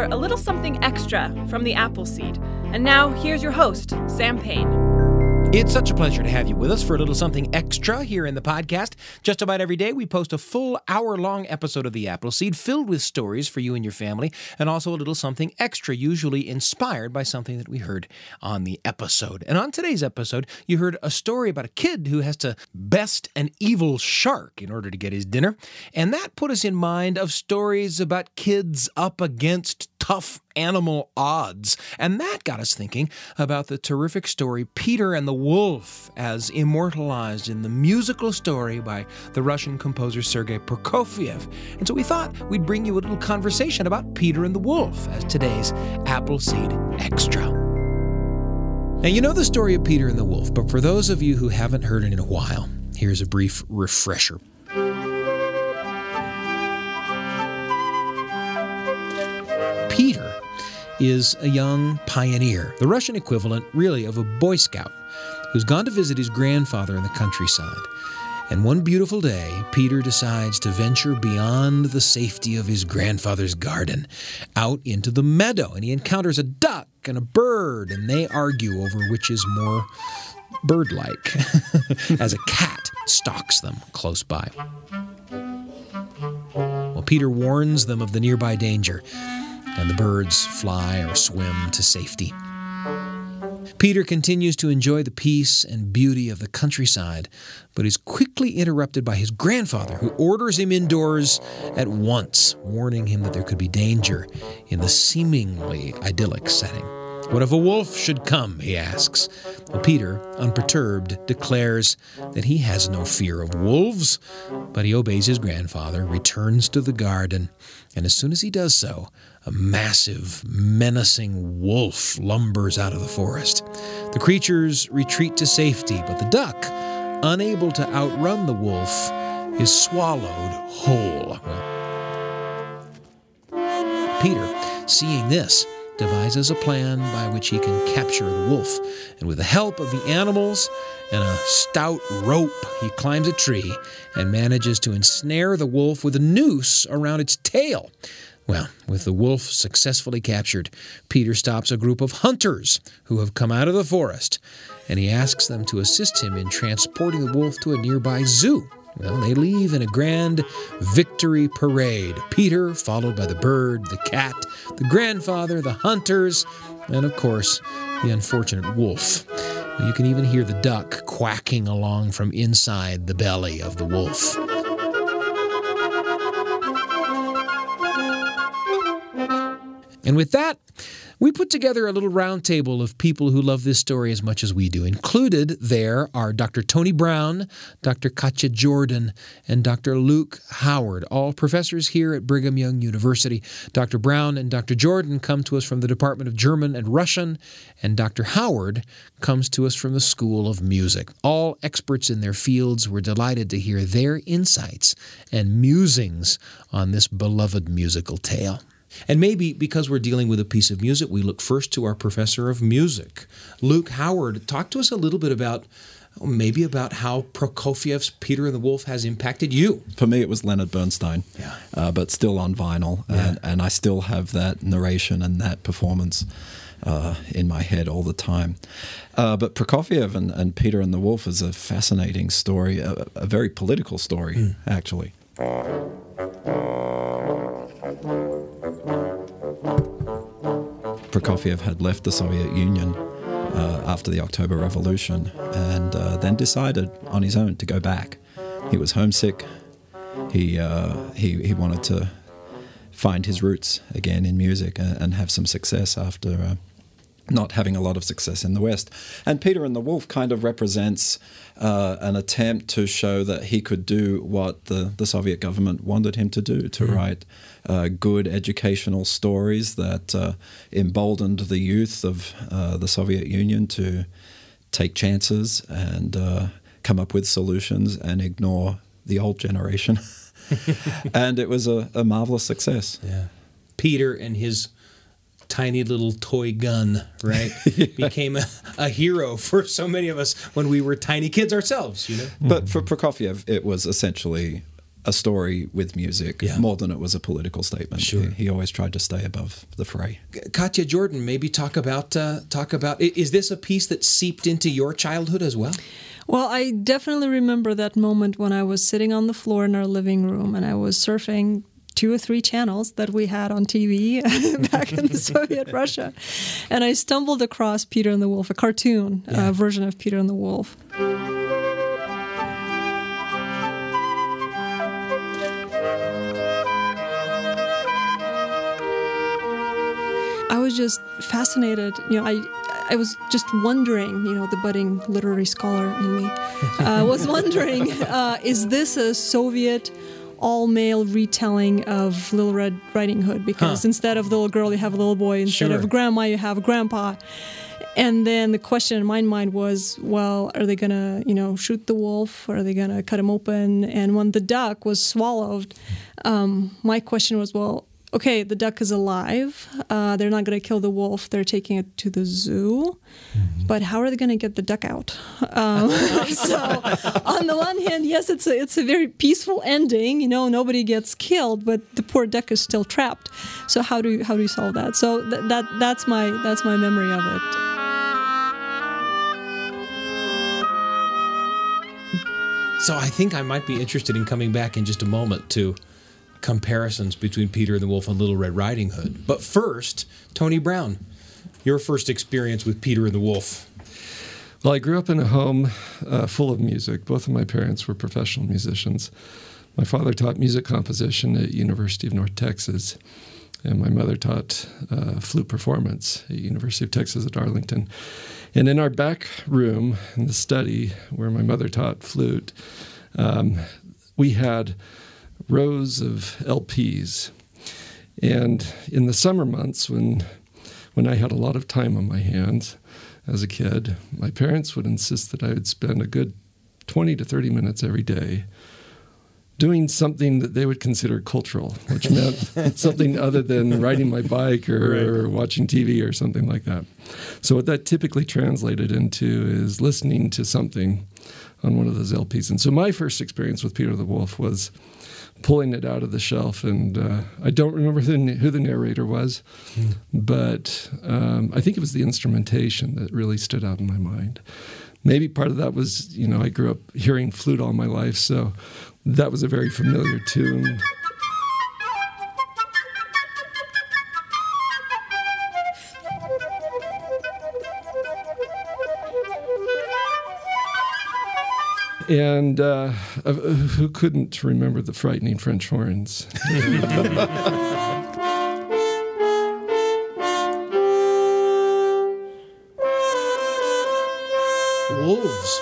for a little something extra from the apple seed. And now, here's your host, Sam Payne. It's such a pleasure to have you with us for a little something extra here in the podcast. Just about every day, we post a full hour-long episode of The Appleseed filled with stories for you and your family, and also a little something extra, usually inspired by something that we heard on the episode. And on today's episode, you heard a story about a kid who has to best an evil shark in order to get his dinner. And that put us in mind of stories about kids up against tough animal odds. And that got us thinking about the terrific story Peter and the Wolf, as immortalized in the musical story by the Russian composer Sergei Prokofiev. And so we thought we'd bring you a little conversation about Peter and the Wolf as today's Appleseed Extra. Now, you know the story of Peter and the Wolf, but for those of you who haven't heard it in a while, here's a brief refresher. Peter is a young pioneer, the Russian equivalent, really, of a Boy Scout, who's gone to visit his grandfather in the countryside. And one beautiful day, Peter decides to venture beyond the safety of his grandfather's garden, out into the meadow, and he encounters a duck and a bird, and they argue over which is more bird-like, as a cat stalks them close by. Well, Peter warns them of the nearby danger, and the birds fly or swim to safety. Peter continues to enjoy the peace and beauty of the countryside, but is quickly interrupted by his grandfather, who orders him indoors at once, warning him that there could be danger in the seemingly idyllic setting. What if a wolf should come, he asks. Well, Peter, unperturbed, declares that he has no fear of wolves, but he obeys his grandfather, returns to the garden, and as soon as he does so, a massive, menacing wolf lumbers out of the forest. The creatures retreat to safety, but the duck, unable to outrun the wolf, is swallowed whole. Peter, seeing this, devises a plan by which he can capture the wolf, and with the help of the animals and a stout rope, he climbs a tree and manages to ensnare the wolf with a noose around its tail. Well, with the wolf successfully captured, Peter stops a group of hunters who have come out of the forest, and he asks them to assist him in transporting the wolf to a nearby zoo. Well, they leave in a grand victory parade. Peter, followed by the bird, the cat, the grandfather, the hunters, and, of course, the unfortunate wolf. Well, you can even hear the duck quacking along from inside the belly of the wolf. And with that, we put together a little round table of people who love this story as much as we do. Included there are Dr. Tony Brown, Dr. Katya Jordan, and Dr. Luke Howard, all professors here at Brigham Young University. Dr. Brown and Dr. Jordan come to us from the Department of German and Russian, and Dr. Howard comes to us from the School of Music. All experts in their fields, were delighted to hear their insights and musings on this beloved musical tale. And maybe because we're dealing with a piece of music, we look first to our professor of music, Luke Howard. Talk to us a little bit about, maybe about how Prokofiev's Peter and the Wolf has impacted you. For me, it was Leonard Bernstein, but still on vinyl. Yeah. And I still have that narration and that performance in my head all the time. But Prokofiev and Peter and the Wolf is a fascinating story, a very political story, actually. Prokofiev had left the Soviet Union after the October Revolution and then decided on his own to go back. He was homesick. He wanted to find his roots again in music and have some success after not having a lot of success in the West. And Peter and the Wolf kind of represents an attempt to show that he could do what the Soviet government wanted him to do, to write good educational stories that emboldened the youth of the Soviet Union to take chances and come up with solutions and ignore the old generation. And it was a marvelous success. Yeah. Peter and his tiny little toy gun, right? Became a hero for so many of us when we were tiny kids ourselves, you know? But for Prokofiev, it was essentially a story with music more than it was a political statement. Sure. He always tried to stay above the fray. Katya Jordan, maybe talk about, is this a piece that seeped into your childhood as well? Well, I definitely remember that moment when I was sitting on the floor in our living room and I was surfing 2 or 3 channels that we had on TV back in the Soviet Russia. And I stumbled across Peter and the Wolf, a cartoon version of Peter and the Wolf. I was just fascinated. You know, I was just wondering, you know, the budding literary scholar in me was wondering, is this a Soviet all-male retelling of Little Red Riding Hood? Because instead of little girl, you have a little boy. Instead of grandma, you have grandpa. And then the question in my mind was, well, are they going to, you know, shoot the wolf? Or are they going to cut him open? And when the duck was swallowed, my question was, well, okay, the duck is alive. They're not going to kill the wolf. They're taking it to the zoo. Mm-hmm. But how are they going to get the duck out? So on the one hand, yes, it's a very peaceful ending. You know, nobody gets killed, but the poor duck is still trapped. So how do you solve that? So that's my memory of it. So I think I might be interested in coming back in just a moment to comparisons between Peter and the Wolf and Little Red Riding Hood. But first, Tony Brown, your first experience with Peter and the Wolf. Well, I grew up in a home full of music. Both of my parents were professional musicians. My father taught music composition at University of North Texas, and my mother taught flute performance at University of Texas at Arlington. And in our back room, in the study where my mother taught flute, we had rows of LPs. And in the summer months, when I had a lot of time on my hands as a kid, my parents would insist that I would spend a good 20 to 30 minutes every day doing something that they would consider cultural, which meant something other than riding my bike or watching TV or something like that. So what that typically translated into is listening to something on one of those LPs. And so my first experience with Peter the Wolf was pulling it out of the shelf, and I don't remember who the narrator was, but I think it was the instrumentation that really stood out in my mind. Maybe part of that was, you know, I grew up hearing flute all my life, so that was a very familiar tune. And who couldn't remember the frightening French horns? Wolves,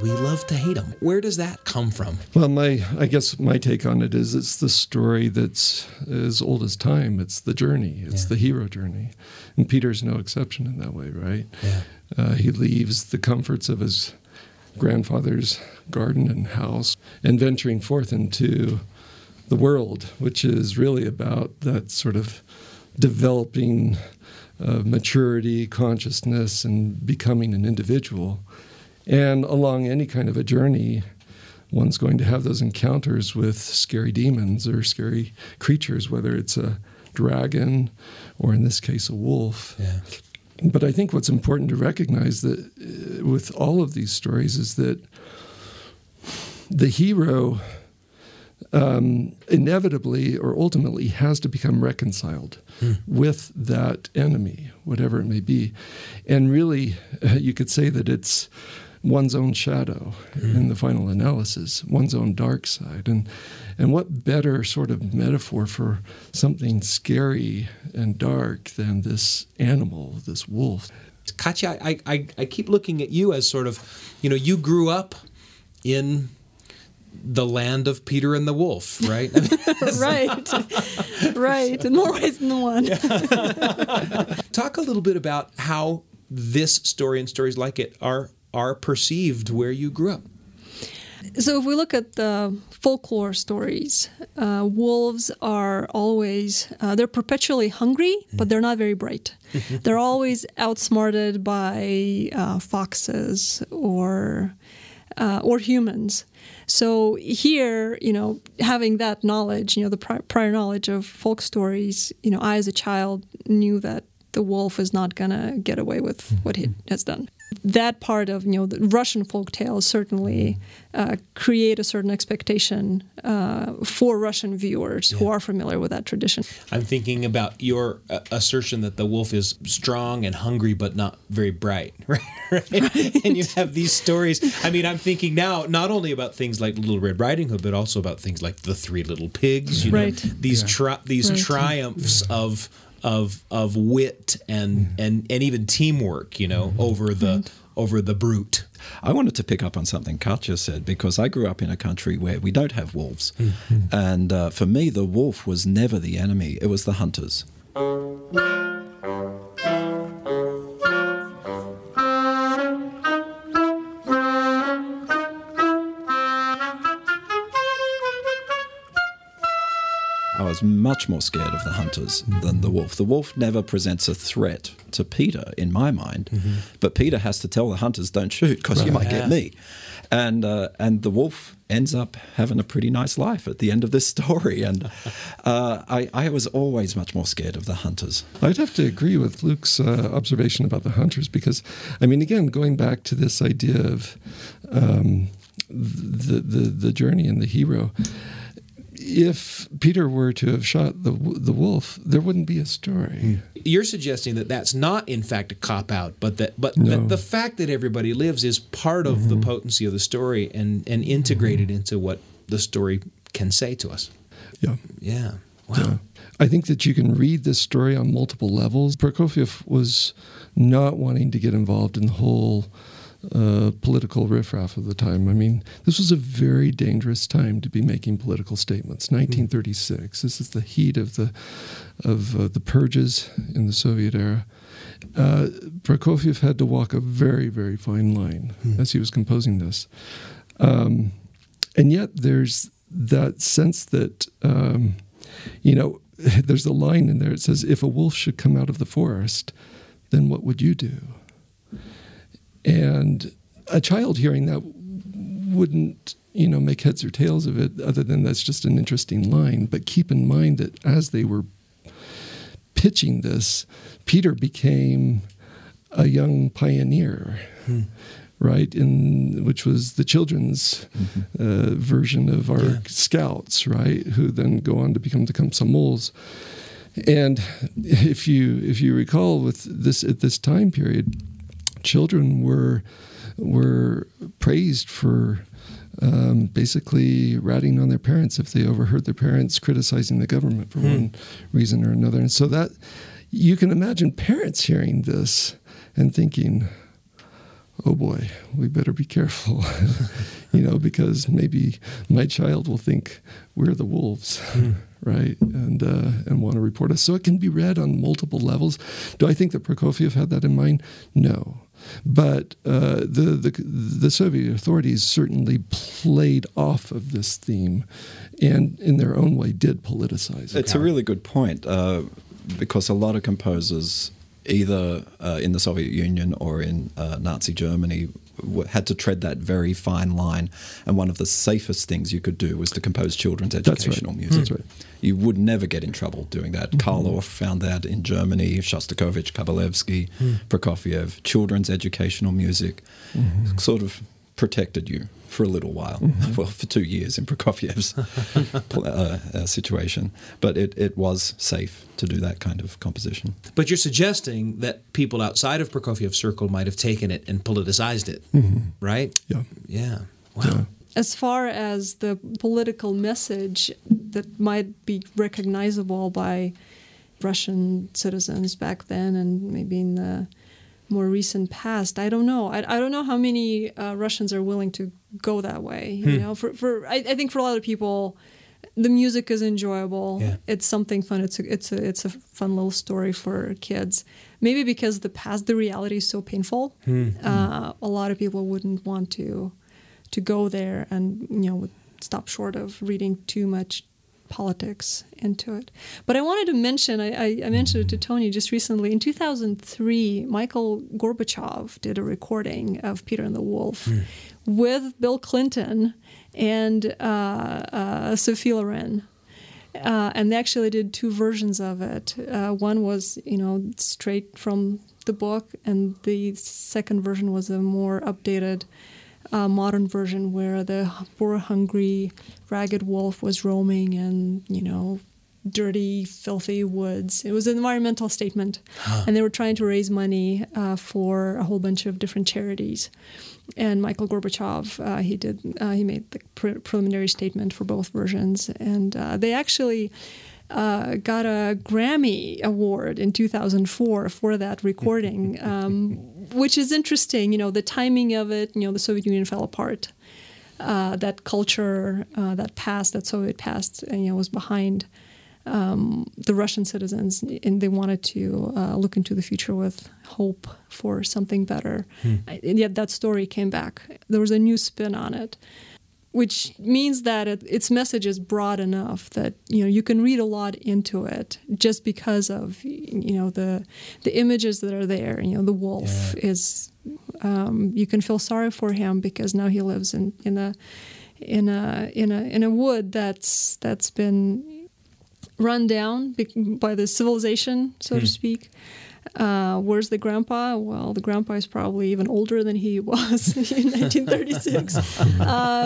we love to hate them. Where does that come from? Well, I guess my take on it is it's the story that's as old as time. It's the journey. It's the hero journey. And Peter's no exception in that way, right? Yeah. He leaves the comforts of his grandfather's garden and house, and venturing forth into the world, which is really about that sort of developing maturity, consciousness, and becoming an individual. And along any kind of a journey, one's going to have those encounters with scary demons or scary creatures, whether it's a dragon or, in this case, a wolf. Yeah. But I think what's important to recognize that with all of these stories is that the hero inevitably or ultimately has to become reconciled with that enemy, whatever it may be. And really, you could say that it's one's own shadow in the final analysis, one's own dark side. And what better sort of metaphor for something scary and dark than this animal, this wolf? Katya, I keep looking at you as sort of, you know, you grew up in the land of Peter and the Wolf, right? Right. In more ways than one. Talk a little bit about how this story and stories like it are perceived where you grew up. So if we look at the folklore stories, wolves are always, they're perpetually hungry, but they're not very bright. They're always outsmarted by foxes or or humans. So here, you know, having that knowledge, you know, the prior knowledge of folk stories, you know, I as a child knew that the wolf is not going to get away with what he has done. That part of, you know, the Russian folktales certainly create a certain expectation for Russian viewers who are familiar with that tradition. I'm thinking about your assertion that the wolf is strong and hungry but not very bright, right? And you have these stories. I mean, I'm thinking now not only about things like Little Red Riding Hood, but also about things like the Three Little Pigs, you know, these triumphs of wit and even teamwork, you know, over the brute. I wanted to pick up on something Katya said, because I grew up in a country where we don't have wolves. And for me, the wolf was never the enemy. It was the hunters. I was much more scared of the hunters than the wolf. The wolf never presents a threat to Peter, in my mind, but Peter has to tell the hunters, don't shoot, because you might get me. And the wolf ends up having a pretty nice life at the end of this story. And I was always much more scared of the hunters. I'd have to agree with Luke's observation about the hunters, because, I mean, again, going back to this idea of the journey and the hero, if Peter were to have shot the wolf, there wouldn't be a story. You're suggesting that that's not, in fact, a cop-out, but the fact that everybody lives is part of the potency of the story and integrated into what the story can say to us. Yeah. Wow. Yeah. I think that you can read this story on multiple levels. Prokofiev was not wanting to get involved in the whole political riffraff of the time. I mean, this was a very dangerous time to be making political statements. 1936. This is the heat of the purges in the Soviet era. Prokofiev had to walk a very, very fine line as he was composing this, and yet there's that sense that you know, there's a line in there. It says, "If a wolf should come out of the forest, then what would you do?" And a child hearing that wouldn't, you know, make heads or tails of it, other than that's just an interesting line. But keep in mind that as they were pitching this, Peter became a young pioneer, right? Which was the children's version of our scouts, right? Who then go on to become the Komsomols. And if you recall, with this at this time period, children were praised for basically ratting on their parents if they overheard their parents criticizing the government for one reason or another. And so that you can imagine parents hearing this and thinking, "Oh boy, we better be careful," you know, because maybe my child will think we're the wolves, right? And want to report us. So it can be read on multiple levels. Do I think that Prokofiev had that in mind? No. But the Soviet authorities certainly played off of this theme and in their own way did politicize it. It's a really good point, because a lot of composers, either in the Soviet Union or in Nazi Germany, had to tread that very fine line. And one of the safest things you could do was to compose children's educational music. That's right. You would never get in trouble doing that. Karloff found that in Germany, Shostakovich, Kabalevsky, Prokofiev. Children's educational music sort of protected you for a little while, well, for 2 years in Prokofiev's situation. But it was safe to do that kind of composition. But you're suggesting that people outside of Prokofiev's circle might have taken it and politicized it, right? Yeah. Wow. Yeah. As far as the political message that might be recognizable by Russian citizens back then and maybe in the more recent past, I don't know. I don't know how many Russians are willing to go that way. You know, I think for a lot of people, the music is enjoyable. Yeah. It's something fun. It's a fun little story for kids. Maybe because the reality is so painful, a lot of people wouldn't want to go there, and you know would stop short of reading too much politics into it. But I wanted to mention, I mentioned it to Tony just recently, in 2003, Michael Gorbachev did a recording of Peter and the Wolf with Bill Clinton and Sophia Loren. And they actually did two versions of it. One was, you know, straight from the book, and the second version was a more updated modern version where the poor, hungry, ragged wolf was roaming in, you know, dirty, filthy woods. It was an environmental statement. And they were trying to raise money for a whole bunch of different charities. And Michael Gorbachev, he made the preliminary statement for both versions. And they actually got a Grammy Award in 2004 for that recording, which is interesting. You know, the timing of it, you know, the Soviet Union fell apart. That culture, that past, that Soviet past, you know, was behind the Russian citizens, and they wanted to look into the future with hope for something better. And yet that story came back. There was a new spin on it, which means that its message is broad enough that, you know, you can read a lot into it just because of, you know, the images that are there. You know, the wolf is, you can feel sorry for him because now he lives in a wood that's been run down by the civilization, so to speak. Where's the grandpa? Well, the grandpa is probably even older than he was in 1936.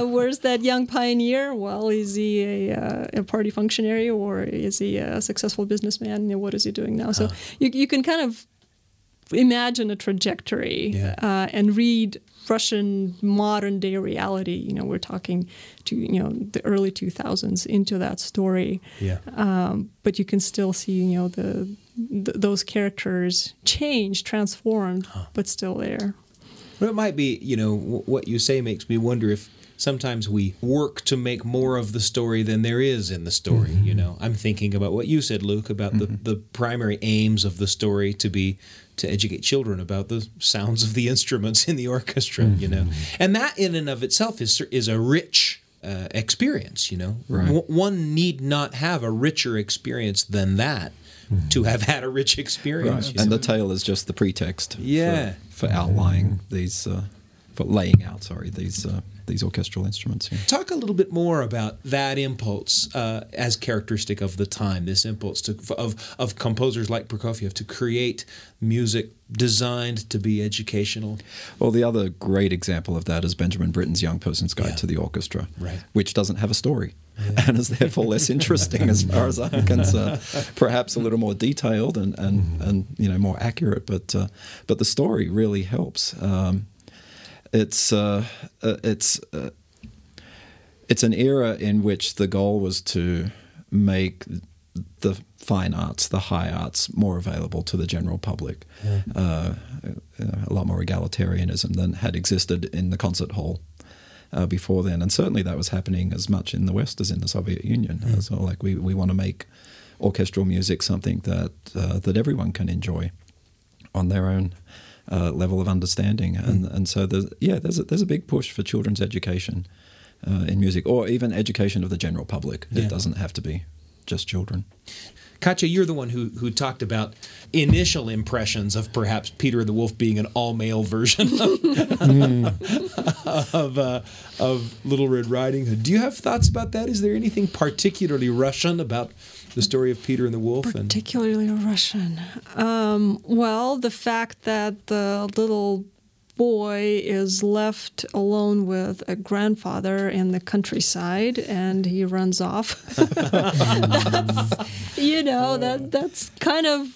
Where's that young pioneer? Well, is he a party functionary, or is he a successful businessman? You know, what is he doing now? So you can kind of imagine a trajectory and read Russian modern-day reality. You know, we're talking to, you know, the early 2000s into that story. But you can still see, you know, those characters change, transformed, but still there. Well, it might be, you know, what you say makes me wonder if sometimes we work to make more of the story than there is in the story, you know. I'm thinking about what you said, Luke, about the primary aims of the story to be to educate children about the sounds of the instruments in the orchestra, you know. And that in and of itself is a rich experience, you know. One need not have a richer experience than that to have had a rich experience. And the tale is just the pretext for outlying these... for laying out, these orchestral instruments. Talk a little bit more about that impulse as characteristic of the time, this impulse of composers like Prokofiev to create music designed to be educational. Well, the other great example of that is Benjamin Britten's Young Person's Guide to the Orchestra, which doesn't have a story and is therefore less interesting as far as I'm concerned. Perhaps a little more detailed and you know, more accurate, but the story really helps. It's an era in which the goal was to make the fine arts, the high arts, more available to the general public. A lot more egalitarianism than had existed in the concert hall before then, and certainly that was happening as much in the West as in the Soviet Union. So, like, we want to make orchestral music something that that everyone can enjoy on their own level of understanding, and so there's a big push for children's education in music, or even education of the general public. It doesn't have to be just children. Katya, you're the one who talked about initial impressions of perhaps Peter the Wolf being an all-male version of Little Red Riding Hood. Do you have thoughts about that? Is there anything particularly Russian about the story of Peter and the Wolf? Particularly Russian. Well, the fact that the little boy is left alone with a grandfather in the countryside and he runs off. That's kind of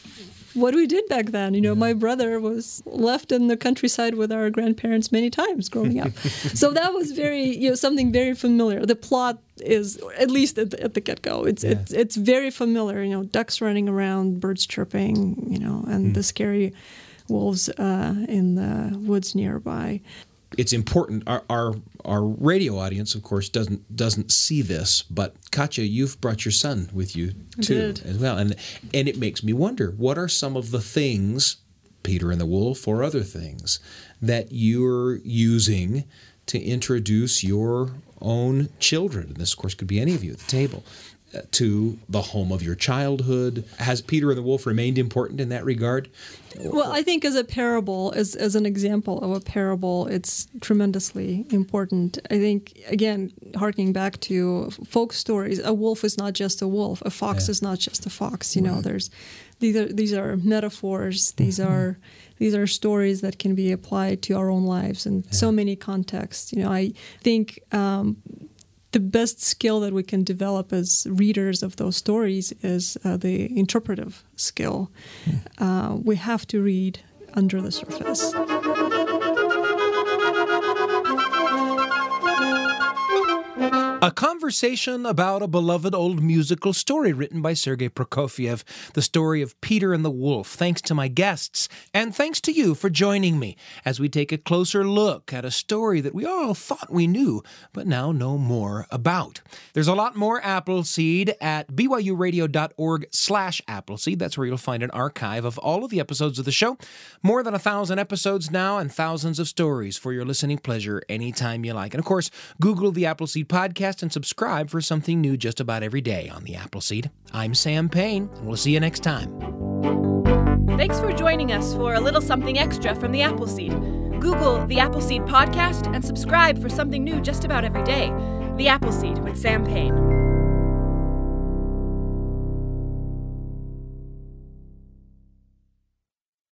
what we did back then. You know, my brother was left in the countryside with our grandparents many times growing up. So that was very, you know, something very familiar. The plot is, at least at the get-go, it's very familiar. You know, ducks running around, birds chirping, you know, and the scary wolves in the woods nearby. It's important. Our radio audience, of course, doesn't see this, but Katya, you've brought your son with you too as well, and it makes me wonder, what are some of the things, Peter and the Wolf or other things, that you're using to introduce your own children? And this, of course, could be any of you at the table to the home of your childhood? Has Peter and the Wolf remained important in that regard? Well, I think as a parable, as an example of a parable, it's tremendously important. I think, again, harking back to folk stories, a wolf is not just a wolf. A fox is not just a fox. You know, there's these are metaphors. These are stories that can be applied to our own lives in so many contexts. You know, I think the best skill that we can develop as readers of those stories is the interpretive skill. We have to read under the surface. A conversation about a beloved old musical story written by Sergei Prokofiev, the story of Peter and the Wolf. Thanks to my guests, and thanks to you for joining me as we take a closer look at a story that we all thought we knew, but now know more about. There's a lot more Appleseed at byuradio.org/Appleseed. That's where you'll find an archive of all of the episodes of the show. More than 1,000 episodes now and thousands of stories for your listening pleasure anytime you like. And of course, Google the Appleseed podcast and subscribe for something new just about every day on the Appleseed. I'm Sam Payne, and we'll see you next time. Thanks for joining us for a little something extra from the Appleseed. Google the Appleseed podcast and subscribe for something new just about every day. The Appleseed with Sam Payne.